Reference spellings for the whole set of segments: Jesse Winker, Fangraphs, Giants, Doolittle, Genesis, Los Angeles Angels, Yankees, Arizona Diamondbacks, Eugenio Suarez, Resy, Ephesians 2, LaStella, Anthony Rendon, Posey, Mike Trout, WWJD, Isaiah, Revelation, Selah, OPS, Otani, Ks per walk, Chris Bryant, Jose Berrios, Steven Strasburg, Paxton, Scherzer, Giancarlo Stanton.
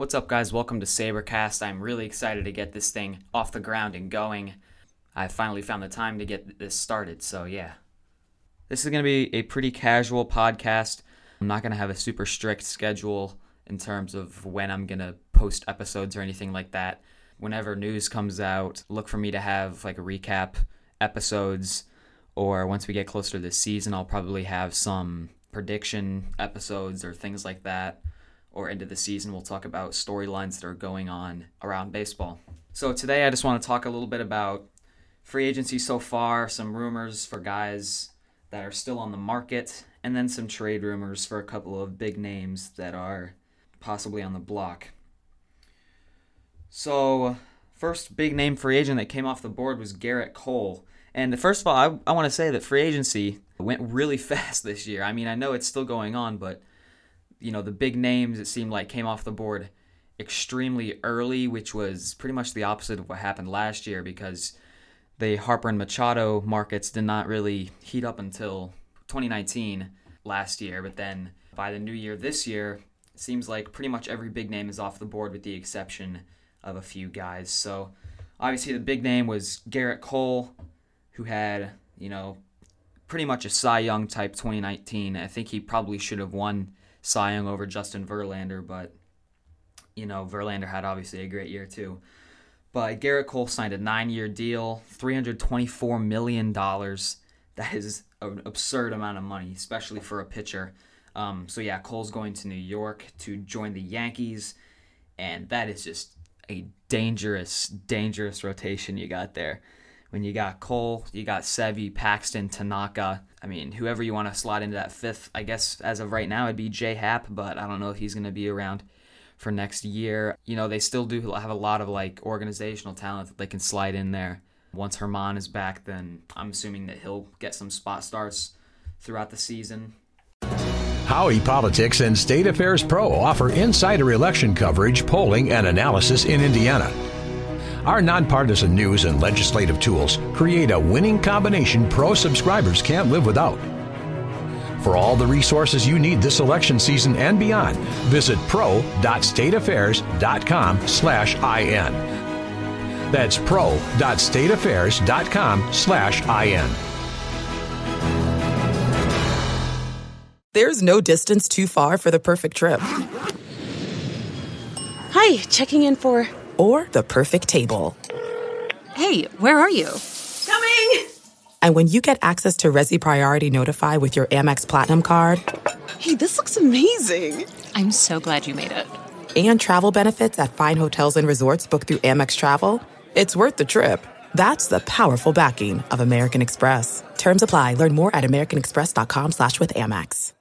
What's up, guys? Welcome to SaberCast. I'm really excited to get this thing off the ground and going. I finally found the time to get this started, so yeah. This is going to be a pretty casual podcast. I'm not going to have a super strict schedule in terms of when I'm going to post episodes or anything like that. Whenever news comes out, look for me to have like a recap episodes, or once we get closer to this season, I'll probably have some prediction episodes or things like that. Or end of the season, we'll talk about storylines that are going on around baseball. So today I just want to talk a little bit about free agency so far, some rumors for guys that are still on the market, and then some trade rumors for a couple of big names that are possibly on the block. So first big name free agent that came off the board was Garrett Cole. And first of all, I want to say that free agency went really fast this year. I mean, I know it's still going on, but you know, the big names, it seemed like, came off the board extremely early, which was pretty much the opposite of what happened last year because the Harper and Machado markets did not really heat up until 2019 last year. But then by the new year this year, it seems like pretty much every big name is off the board with the exception of a few guys. So obviously the big name was Garrett Cole, who had, you know, pretty much a Cy Young type 2019. I think he probably should have won Cy Young over Justin Verlander, but, you know, Verlander had obviously a great year too. But Garrett Cole signed a 9-year deal, $324 million. That is an absurd amount of money, especially for a pitcher. So yeah, Cole's going to New York to join the Yankees, and that is just a dangerous, dangerous rotation you got there. When you got Cole, you got Sevy, Paxton, Tanaka. I mean, whoever you want to slot into that fifth, I guess as of right now, it'd be Jay Happ, but I don't know if he's going to be around for next year. You know, they still do have a lot of like organizational talent that they can slide in there. Once Herman is back, then I'm assuming that he'll get some spot starts throughout the season. Howie Politics and State Affairs Pro offer insider election coverage, polling, and analysis in Indiana. Our nonpartisan news and legislative tools create a winning combination pro subscribers can't live without. For all the resources you need this election season and beyond, visit pro.stateaffairs.com/IN. That's pro.stateaffairs.com/IN. There's no distance too far for the perfect trip. Hi, checking in for... Or the perfect table. Hey, where are you? Coming! And when you get access to Resy Priority Notify with your Amex Platinum card. Hey, this looks amazing. I'm so glad you made it. And travel benefits at fine hotels and resorts booked through Amex Travel. It's worth the trip. That's the powerful backing of American Express. Terms apply. Learn more at americanexpress.com/withAmex.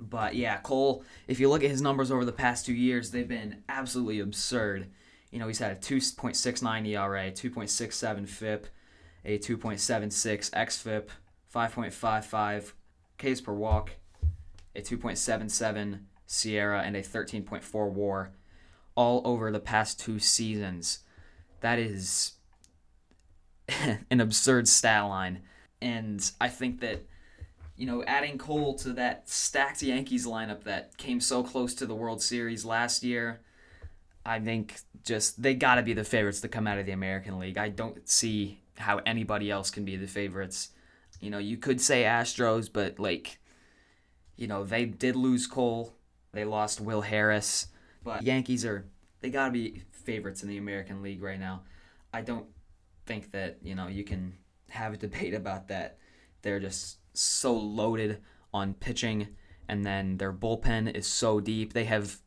But yeah, Cole, if you look at his numbers over the past 2 years, they've been absolutely absurd. You know, he's had a 2.69 ERA, 2.67 FIP, a 2.76 XFIP, 5.55 Ks per walk, a 2.77 Sierra, and a 13.4 WAR all over the past two seasons. That is an absurd stat line. And I think that, you know, adding Cole to that stacked Yankees lineup that came so close to the World Series last year, I think just they got to be the favorites to come out of the American League. I don't see how anybody else can be the favorites. You know, you could say Astros, but like, you know, they did lose Cole. They lost Will Harris. But Yankees they got to be favorites in the American League right now. I don't think that, you know, you can have a debate about that. They're just so loaded on pitching, and then their bullpen is so deep. They have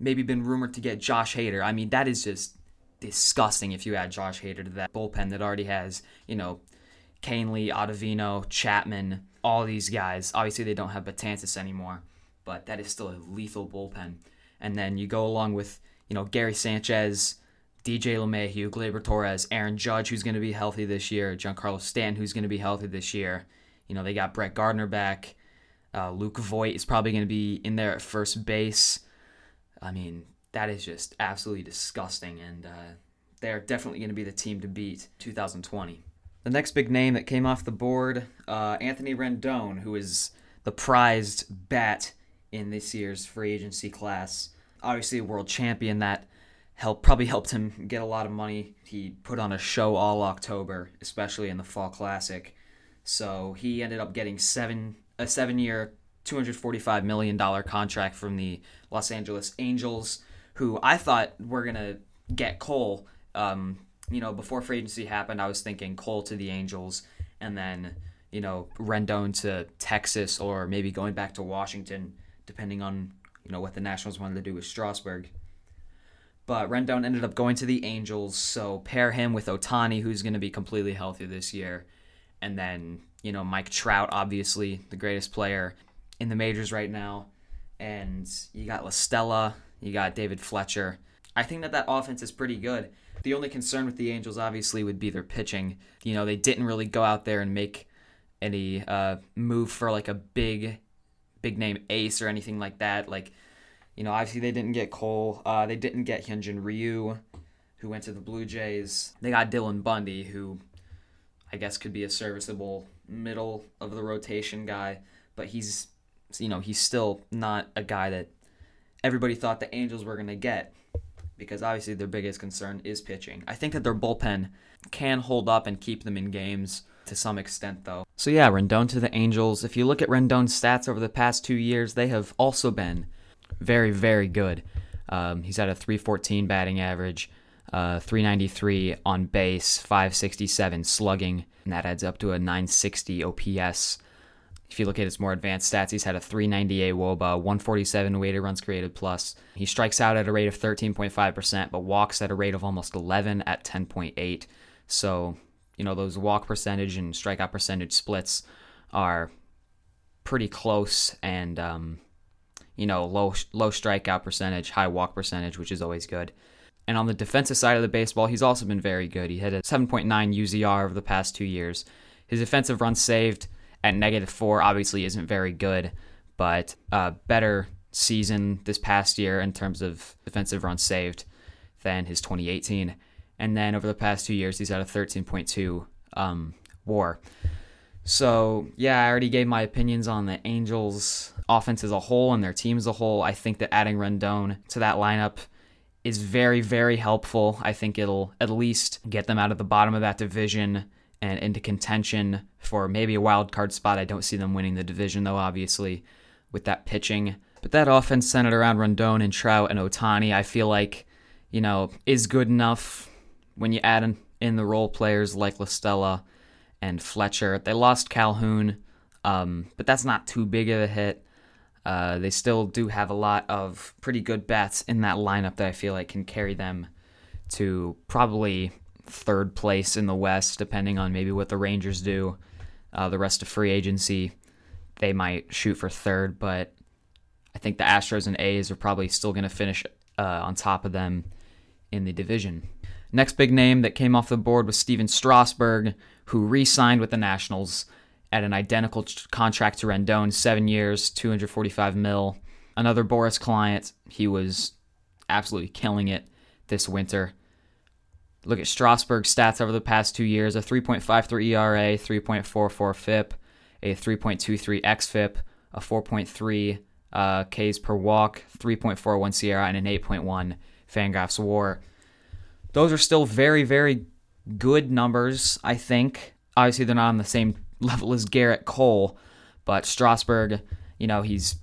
maybe been rumored to get Josh Hader. I mean, that is just disgusting if you add Josh Hader to that bullpen that already has, you know, Canely, Ottavino, Chapman, all these guys. Obviously, they don't have Batantis anymore, but that is still a lethal bullpen. And then you go along with, you know, Gary Sanchez, DJ LeMahieu, Gleyber Torres, Aaron Judge, who's going to be healthy this year, Giancarlo Stanton, who's going to be healthy this year. You know, they got Brett Gardner back. Luke Voit is probably going to be in there at first base. I mean, that is just absolutely disgusting, and they're definitely going to be the team to beat 2020. The next big name that came off the board, Anthony Rendon, who is the prized bat in this year's free agency class. obviously a world champion. That probably helped him get a lot of money. He put on a show all October, especially in the Fall Classic. So he ended up getting a 7-year, $245 million contract from the Los Angeles Angels, who I thought were going to get Cole. Before free agency happened, I was thinking Cole to the Angels and then, Rendon to Texas or maybe going back to Washington, depending on, what the Nationals wanted to do with Strasburg. But Rendon ended up going to the Angels, so pair him with Otani, who's going to be completely healthy this year. And then, Mike Trout, obviously, the greatest player in the majors right now. And you got LaStella, you got David Fletcher. I think that offense is pretty good. The only concern with the Angels, obviously, would be their pitching. They didn't really go out there and make any move for, a big-name ace or anything like that. Obviously they didn't get Cole. They didn't get Hyunjin Ryu, who went to the Blue Jays. They got Dylan Bundy, who I guess could be a serviceable middle-of-the-rotation guy. But he's still not a guy that everybody thought the Angels were going to get because obviously their biggest concern is pitching. I think that their bullpen can hold up and keep them in games to some extent, though. So yeah, Rendon to the Angels. If you look at Rendon's stats over the past 2 years, they have also been very, very good. He's had a 314 batting average, 393 on base, 567 slugging, and that adds up to a 960 OPS. If you look at his more advanced stats, he's had a 398 wOBA, 147 weighted runs created plus. He strikes out at a rate of 13.5%, but walks at a rate of almost 11 at 10.8. So, those walk percentage and strikeout percentage splits are pretty close and, low strikeout percentage, high walk percentage, which is always good. And on the defensive side of the baseball, he's also been very good. He had a 7.9 UZR over the past 2 years. His defensive runs saved at -4 obviously isn't very good, but a better season this past year in terms of defensive runs saved than his 2018. And then over the past 2 years, he's had a 13.2 WAR. So, yeah, I already gave my opinions on the Angels' offense as a whole and their team as a whole. I think that adding Rendon to that lineup is very, very helpful. I think it'll at least get them out of the bottom of that division and into contention for maybe a wild card spot. I don't see them winning the division, though, obviously, with that pitching. But that offense centered around Rendon and Trout and Otani, I feel like, is good enough when you add in the role players like LaStella and Fletcher. They lost Calhoun, but that's not too big of a hit. They still do have a lot of pretty good bats in that lineup that I feel like can carry them to probably third place in the West, depending on maybe what the Rangers do. The rest of free agency, they might shoot for third, but I think the Astros and A's are probably still going to finish on top of them in the division. Next big name that came off the board was Steven Strasburg, who re-signed with the Nationals at an identical contract to Rendon, 7 years, $245 million. Another Boris client. He was absolutely killing it this winter. Look at Strasburg's stats over the past 2 years, a 3.53 ERA, 3.44 FIP, a 3.23 XFIP, a 4.3 Ks per walk, 3.41 Sierra, and an 8.1 Fangraphs WAR. Those are still very, very good numbers, I think. Obviously, they're not on the same level as Garrett Cole, but Strasburg, he's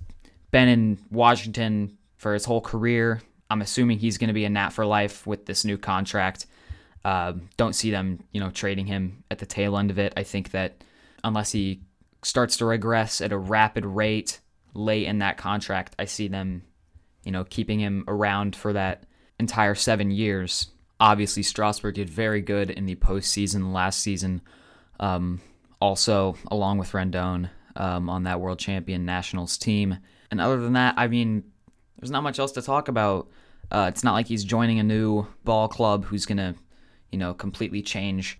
been in Washington for his whole career. I'm assuming he's going to be a Nat for life with this new contract. Don't see them, trading him at the tail end of it. I think that unless he starts to regress at a rapid rate late in that contract, I see them, keeping him around for that entire 7 years. Obviously, Strasburg did very good in the postseason last season, also along with Rendon on that world champion Nationals team. And other than that, there's not much else to talk about. It's not like he's joining a new ball club who's going to, completely change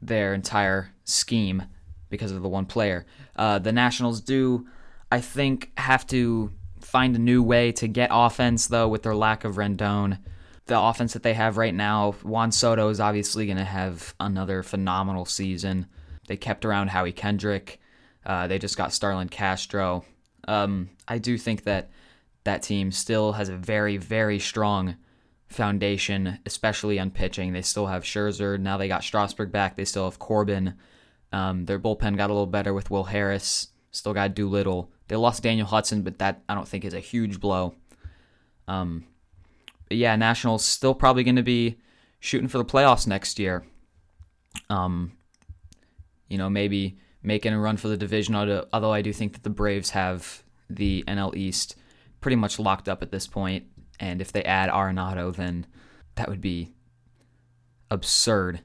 their entire scheme because of the one player. The Nationals do, I think, have to find a new way to get offense, though, with their lack of Rendon. The offense that they have right now, Juan Soto is obviously going to have another phenomenal season. They kept around Howie Kendrick. They just got Starlin Castro. I do think that that team still has a very, very strong foundation, especially on pitching. They still have Scherzer. Now they got Strasburg back. They still have Corbin. Their bullpen got a little better with Will Harris. Still got Doolittle. They lost Daniel Hudson, but that I don't think is a huge blow. But yeah, Nationals still probably going to be shooting for the playoffs next year. You know, maybe making a run for the division, although I do think that the Braves have the NL East pretty much locked up at this point. And if they add Arenado, then that would be absurd.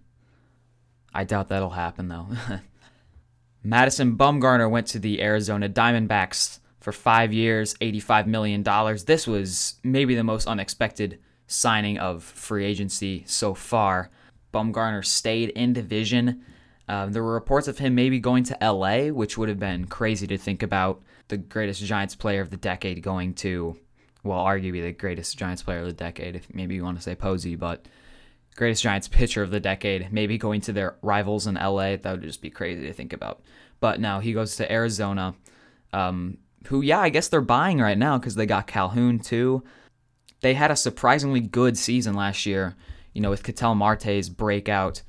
I doubt that'll happen, though. Madison Bumgarner went to the Arizona Diamondbacks for 5 years, $85 million. This was maybe the most unexpected signing of free agency so far. Bumgarner stayed in division. There were reports of him maybe going to LA, which would have been crazy to think about. The greatest Giants player of the decade going to, well, arguably the greatest Giants player of the decade, if maybe you want to say Posey, but greatest Giants pitcher of the decade, maybe going to their rivals in LA. That would just be crazy to think about. But now he goes to Arizona, who, yeah, I guess they're buying right now because they got Calhoun too. They had a surprisingly good season last year, you know, with Ketel Marte's breakout,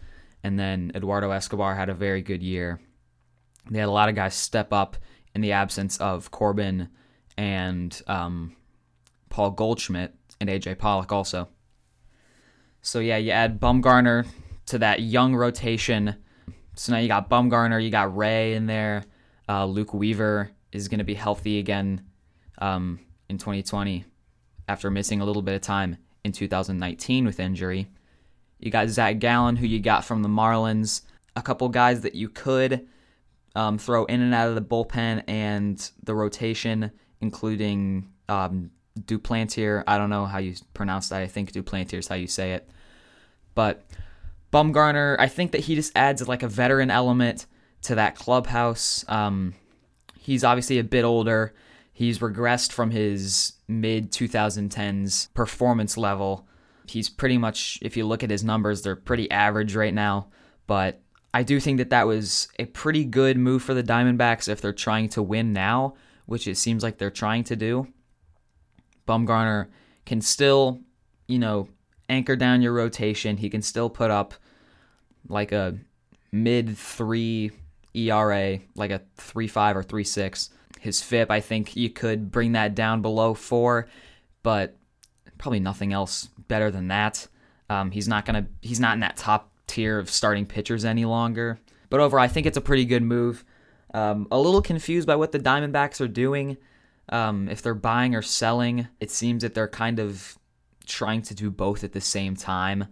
and then Eduardo Escobar had a very good year. They had a lot of guys step up in the absence of Corbin and Paul Goldschmidt and A.J. Pollock also. So yeah, you add Bumgarner to that young rotation. So now you got Bumgarner, you got Ray in there. Luke Weaver is going to be healthy again in 2020 after missing a little bit of time in 2019 with injury. You got Zach Gallen, who you got from the Marlins. A couple guys that you could throw in and out of the bullpen and the rotation, including Duplantier. I don't know how you pronounce that. I think Duplantier is how you say it. But Bumgarner, I think that he just adds like a veteran element to that clubhouse. He's obviously a bit older. He's regressed from his mid-2010s performance level. He's pretty much, if you look at his numbers, they're pretty average right now. But I do think that that was a pretty good move for the Diamondbacks if they're trying to win now, which it seems like they're trying to do. Bumgarner can still, you know, anchor down your rotation. He can still put up like a mid-3 ERA, like a 3.5 or 3.6. His FIP, I think you could bring that down below 4, but probably nothing else better than that. He's not in that top tier of starting pitchers any longer. But overall, I think it's a pretty good move. A little confused by what the Diamondbacks are doing. If they're buying or selling, it seems that they're kind of trying to do both at the same time.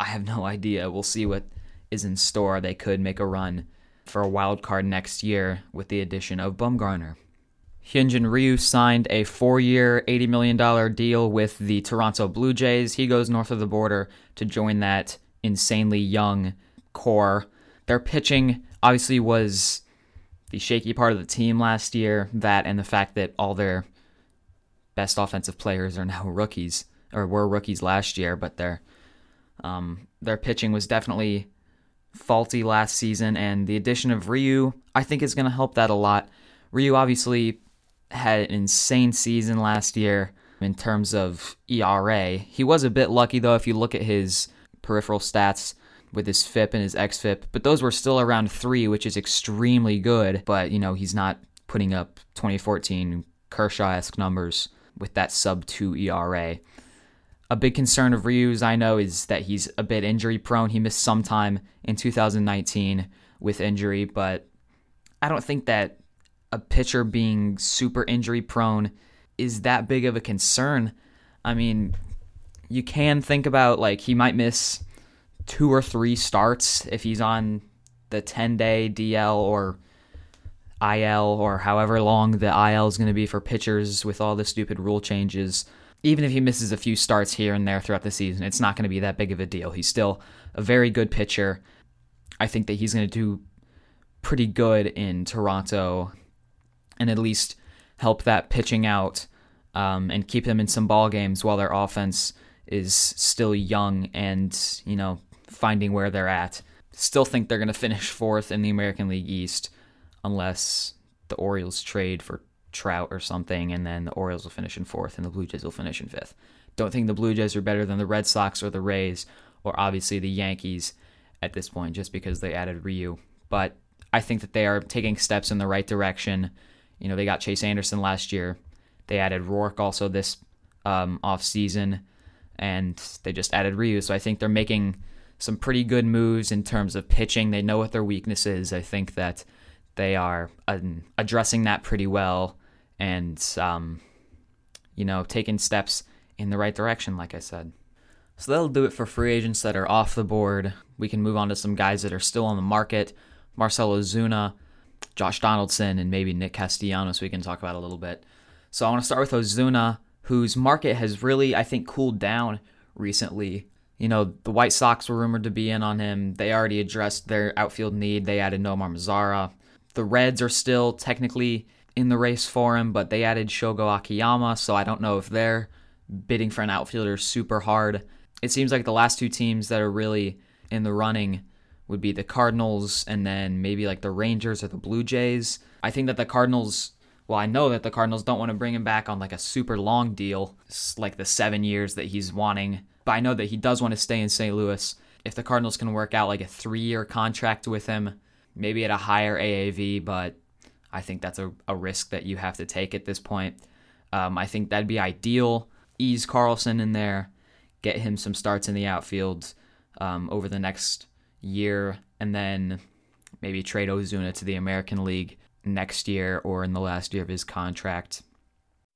I have no idea. We'll see what is in store. They could make a run for a wild card next year with the addition of Bumgarner. Hyunjin Ryu signed a 4-year, $80 million deal with the Toronto Blue Jays. He goes north of the border to join that insanely young core. Their pitching obviously was the shaky part of the team last year, that and the fact that all their best offensive players are now rookies, or were rookies last year, but their pitching was definitely faulty last season, and the addition of Ryu, I think, is going to help that a lot. Ryu obviously had an insane season last year in terms of ERA. He was a bit lucky, though, if you look at his peripheral stats with his FIP and his XFIP, but those were still around 3, which is extremely good, but, you know, he's not putting up 2014 Kershaw-esque numbers with that sub-2 ERA. A big concern of Ryu's, I know, is that he's a bit injury-prone. He missed some time in 2019 with injury, but I don't think that a pitcher being super injury-prone is that big of a concern. I mean, you can think about, like, he might miss 2 or 3 starts if he's on the 10-day DL or IL or however long the IL is going to be for pitchers with all the stupid rule changes. Even if he misses a few starts here and there throughout the season, it's not going to be that big of a deal. He's still a very good pitcher. I think that he's going to do pretty good in Toronto and at least help that pitching out and keep them in some ball games while their offense is still young and, you know, finding where they're at. Still think they're going to finish 4th in the American League East unless the Orioles trade for Trout or something, and then the Orioles will finish in fourth, and the Blue Jays will finish in fifth. Don't think the Blue Jays are better than the Red Sox or the Rays, or obviously the Yankees at this point, just because they added Ryu. But I think that they are taking steps in the right direction. You know, they got Chase Anderson last year. They added Rourke also this offseason, and they just added Ryu. So I think they're making some pretty good moves in terms of pitching. They know what their weakness is. I think that they are addressing that pretty well and, you know, taking steps in the right direction, like I said. So that'll do it for free agents that are off the board. We can move on to some guys that are still on the market. Marcell Ozuna, Josh Donaldson, and maybe Nick Castellanos we can talk about a little bit. So I want to start with Ozuna, whose market has really, I think, cooled down recently. You know, the White Sox were rumored to be in on him. They already addressed their outfield need. They added Nomar Mazara. The Reds are still technically in the race for him, but they added Shogo Akiyama, so I don't know if they're bidding for an outfielder super hard. It seems like the last two teams that are really in the running would be the Cardinals and then maybe like the Rangers or the Blue Jays. I think that the Cardinals, well, I know that the Cardinals don't want to bring him back on like a super long deal, like the 7 years that he's wanting, but I know that he does want to stay in St. Louis. If the Cardinals can work out like a 3-year contract with him, maybe at a higher AAV, but I think that's a risk that you have to take at this point. I think that'd be ideal. Ease Carlson in there, get him some starts in the outfield over the next year, and then maybe trade Ozuna to the American League next year or in the last year of his contract.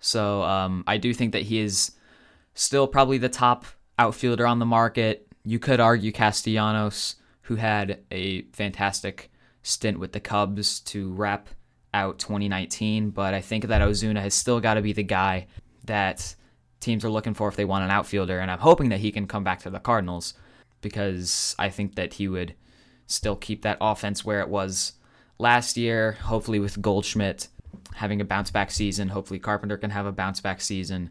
So I do think that he is still probably the top outfielder on the market. You could argue Castellanos, who had a fantastic stint with the Cubs to wrap out 2019, but I think that Ozuna has still got to be the guy that teams are looking for if they want an outfielder, and I'm hoping that he can come back to the Cardinals because I think that he would still keep that offense where it was last year, hopefully with Goldschmidt having a bounce-back season. Hopefully Carpenter can have a bounce-back season,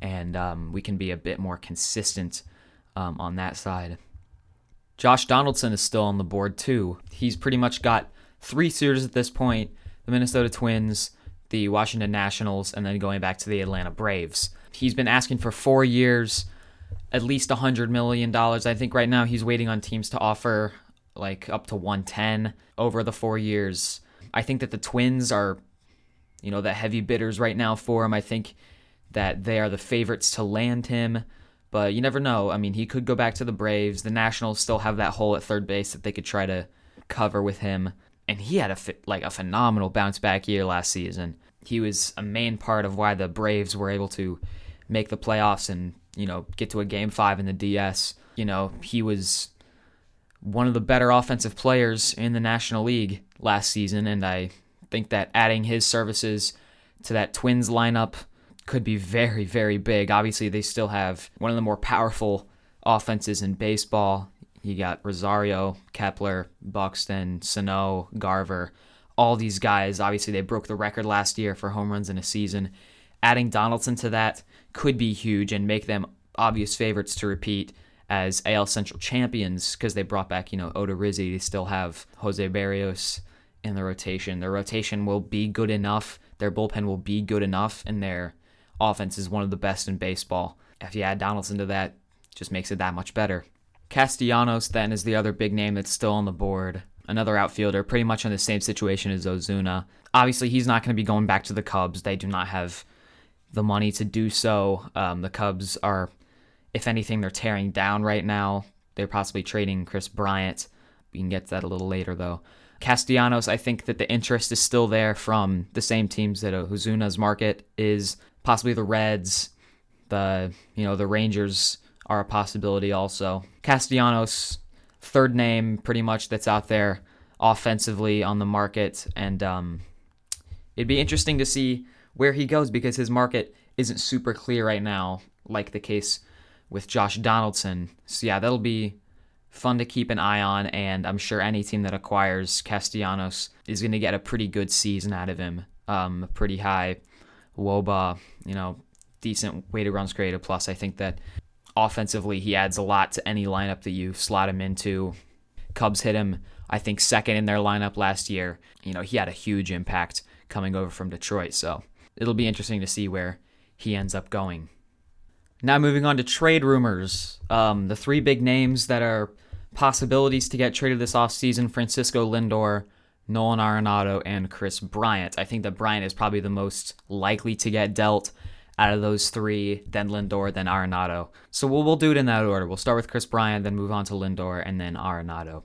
and we can be a bit more consistent on that side. Josh Donaldson is still on the board too. He's pretty much got three suitors at this point: the Minnesota Twins, the Washington Nationals, and then going back to the Atlanta Braves. He's been asking for 4 years, at least $100 million. I think right now he's waiting on teams to offer like up to 110 over the 4 years. I think that the Twins are, you know, the heavy bidders right now for him. I think that they are the favorites to land him, but you never know. I mean, he could go back to the Braves. The Nationals still have that hole at third base that they could try to cover with him, and he had a phenomenal bounce-back year last season. He was a main part of why the Braves were able to make the playoffs and, you know, get to a Game 5 in the DS. You know, he was one of the better offensive players in the National League last season, and I think that adding his services to that Twins lineup could be very, very big. Obviously, they still have one of the more powerful offenses in baseball. You got Rosario, Kepler, Buxton, Sano, Garver, all these guys. Obviously, they broke the record last year for home runs in a season. Adding Donaldson to that could be huge and make them obvious favorites to repeat as AL Central champions because they brought back, you know, Oda Rizzi. They still have Jose Berrios in the rotation. Their rotation will be good enough. Their bullpen will be good enough, and their offense is one of the best in baseball. If you add Donaldson to that, it just makes it that much better. Castellanos, then, is the other big name that's still on the board. Another outfielder, pretty much in the same situation as Ozuna. Obviously, he's not going to be going back to the Cubs. They do not have the money to do so. The Cubs are, if anything, they're tearing down right now. They're possibly trading Chris Bryant. We can get to that a little later, though. Castellanos, I think that the interest is still there from the same teams that Ozuna's market is. Possibly the Reds, the Rangers are a possibility also. Castellanos, third name pretty much that's out there offensively on the market, and it'd be interesting to see where he goes because his market isn't super clear right now, like the case with Josh Donaldson. So yeah, that'll be fun to keep an eye on, and I'm sure any team that acquires Castellanos is going to get a pretty good season out of him. A pretty high wOBA, decent weighted runs created. Plus, I think that offensively he adds a lot to any lineup that you slot him into. Cubs hit him, I think, second in their lineup last year. He had a huge impact coming over from Detroit, so it'll be interesting to see where he ends up going. Now moving on to trade rumors. The three big names that are possibilities to get traded this offseason: Francisco Lindor, Nolan Arenado, and Chris Bryant. I think that Bryant is probably the most likely to get dealt out of those three, then Lindor, then Arenado. So we'll do it in that order. We'll start with Chris Bryant, then move on to Lindor, and then Arenado.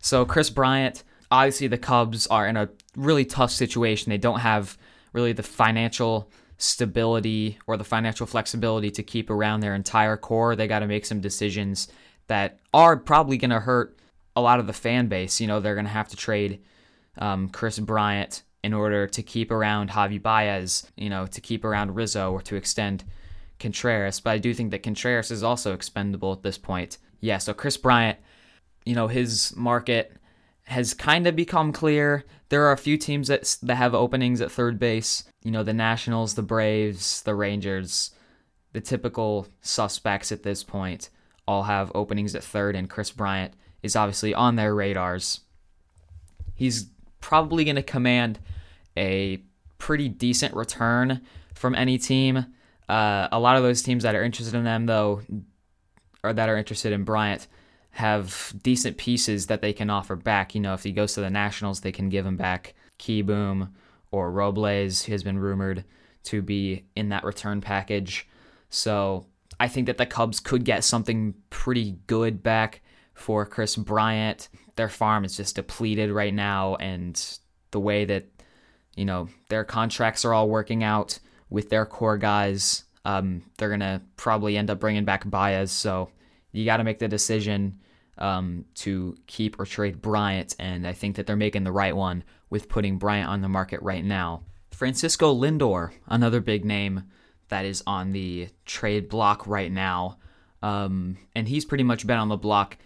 So Chris Bryant, obviously the Cubs are in a really tough situation. They don't have really the financial stability or the financial flexibility to keep around their entire core. They got to make some decisions that are probably going to hurt a lot of the fan base. They're going to have to trade Chris Bryant in order to keep around Javi Baez, to keep around Rizzo or to extend Contreras. But I do think that Contreras is also expendable at this point. Yeah, so Chris Bryant, his market has kind of become clear. There are a few teams that have openings at third base. The Nationals, the Braves, the Rangers, the typical suspects at this point all have openings at third, and Chris Bryant is obviously on their radars. He's probably going to command a pretty decent return from any team. A lot of those teams that are interested in them, though, or that are interested in Bryant, have decent pieces that they can offer back. If he goes to the Nationals, they can give him back Keyboom or Robles, who has been rumored to be in that return package. So I think that the Cubs could get something pretty good back for Chris Bryant. Their farm is just depleted right now, and the way that, their contracts are all working out with their core guys, they're going to probably end up bringing back Baez, so you got to make the decision to keep or trade Bryant, and I think that they're making the right one with putting Bryant on the market right now. Francisco Lindor, another big name that is on the trade block right now, and he's pretty much been on the block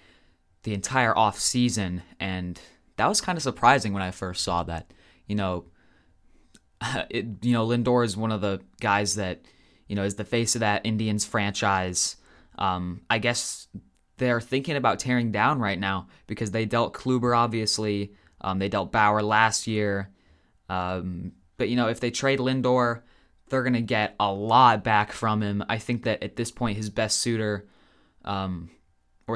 the entire offseason, and that was kind of surprising when I first saw that. Lindor is one of the guys that, is the face of that Indians franchise. I guess they're thinking about tearing down right now because they dealt Kluber, obviously. They dealt Bauer last year. But, if they trade Lindor, they're going to get a lot back from him. I think that at this point his best suitor, or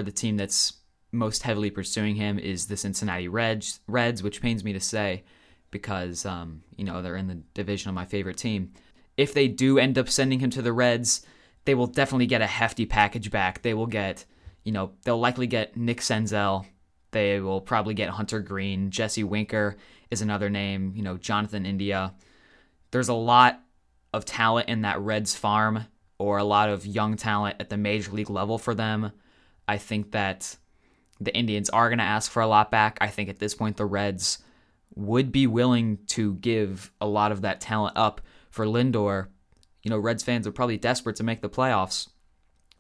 the team that's most heavily pursuing him, is the Cincinnati Reds, which pains me to say because, they're in the division of my favorite team. If they do end up sending him to the Reds, they will definitely get a hefty package back. They will get, they'll likely get Nick Senzel. They will probably get Hunter Green. Jesse Winker is another name. Jonathan India. There's a lot of talent in that Reds farm, or a lot of young talent at the major league level for them. I think that the Indians are going to ask for a lot back. I think at this point the Reds would be willing to give a lot of that talent up for Lindor. Reds fans are probably desperate to make the playoffs.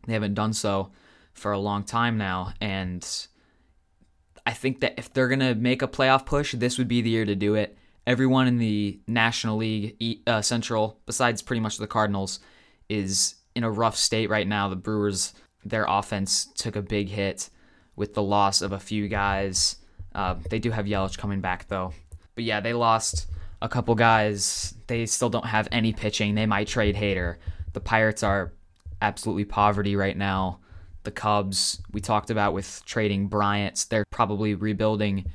They haven't done so for a long time now, and I think that if they're going to make a playoff push, this would be the year to do it. Everyone in the National League Central, besides pretty much the Cardinals, is in a rough state right now. The Brewers, their offense took a big hit with the loss of a few guys. They do have Yelich coming back, though. But yeah, they lost a couple guys. They still don't have any pitching. They might trade Hader. The Pirates are absolutely poverty right now. The Cubs, we talked about with trading Bryant, they're probably rebuilding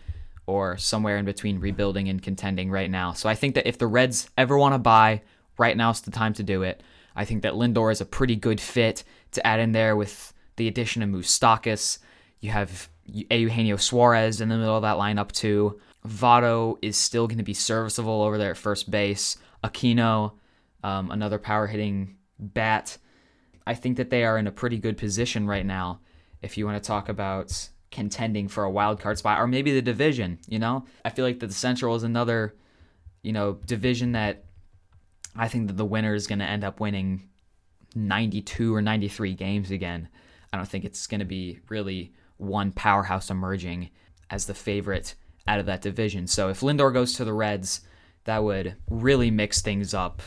or somewhere in between rebuilding and contending right now. So I think that if the Reds ever want to buy, right now is the time to do it. I think that Lindor is a pretty good fit to add in there with the addition of Moustakas. You have Eugenio Suarez in the middle of that lineup too. Votto is still going to be serviceable over there at first base. Aquino, another power-hitting bat. I think that they are in a pretty good position right now if you want to talk about contending for a wild card spot or maybe the division. I feel like that the Central is another division that I think that the winner is going to end up winning 92 or 93 games again. I don't think it's going to be really one powerhouse emerging as the favorite out of that division. So if Lindor goes to the Reds, that would really mix things up.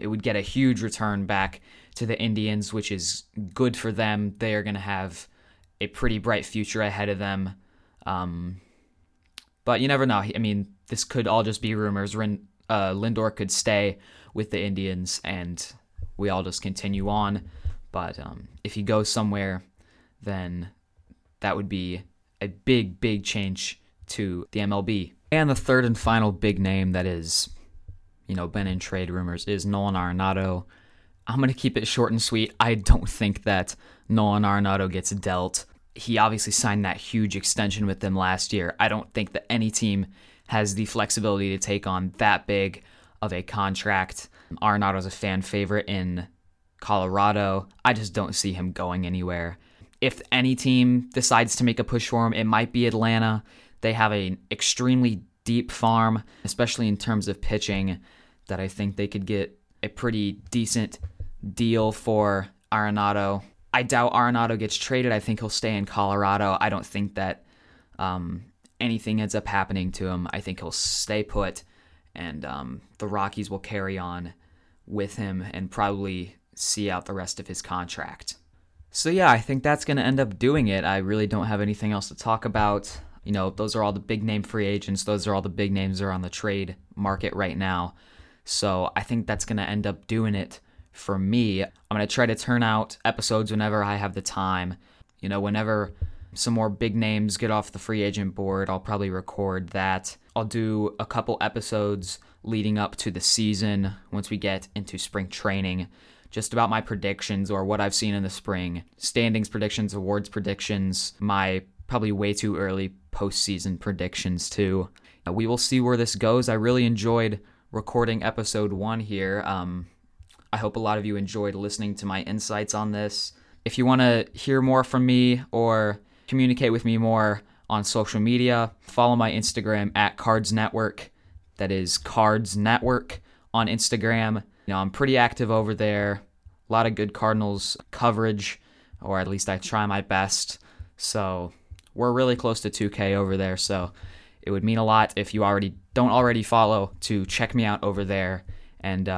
It would get a huge return back to the Indians, which is good for them. They are going to have a pretty bright future ahead of them. But you never know. I mean, this could all just be rumors. Lindor could stay with the Indians and we all just continue on. But if he goes somewhere, then that would be a big, big change to the MLB. And the third and final big name that is, been in trade rumors is Nolan Arenado. I'm going to keep it short and sweet. I don't think that Nolan Arenado gets dealt. He obviously signed that huge extension with them last year. I don't think that any team has the flexibility to take on that big of a contract. Arenado's a fan favorite in Colorado. I just don't see him going anywhere. If any team decides to make a push for him, it might be Atlanta. They have an extremely deep farm, especially in terms of pitching, that I think they could get a pretty decent deal for Arenado. I doubt Arenado gets traded. I think he'll stay in Colorado. I don't think that anything ends up happening to him. I think he'll stay put, and the Rockies will carry on with him and probably see out the rest of his contract. So yeah, I think that's going to end up doing it. I really don't have anything else to talk about. Those are all the big name free agents. Those are all the big names that are on the trade market right now. So I think that's going to end up doing it for me. I'm going to try to turn out episodes whenever I have the time. Whenever some more big names get off the free agent board, I'll probably record that. I'll do a couple episodes leading up to the season once we get into spring training, just about my predictions or what I've seen in the spring, standings predictions, awards predictions, my probably way too early postseason predictions too. We will see where this goes. I really enjoyed recording episode 1 here. I hope a lot of you enjoyed listening to my insights on this. If you want to hear more from me or communicate with me more on social media, follow my Instagram at Cards Network. That is Cards Network on Instagram. I'm pretty active over there. A lot of good Cardinals coverage, or at least I try my best. So we're really close to 2K over there. So it would mean a lot if you don't already follow to check me out over there. And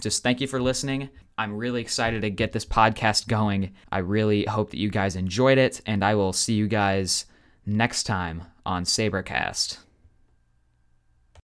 just thank you for listening. I'm really excited to get this podcast going. I really hope that you guys enjoyed it, and I will see you guys next time on SaberCast.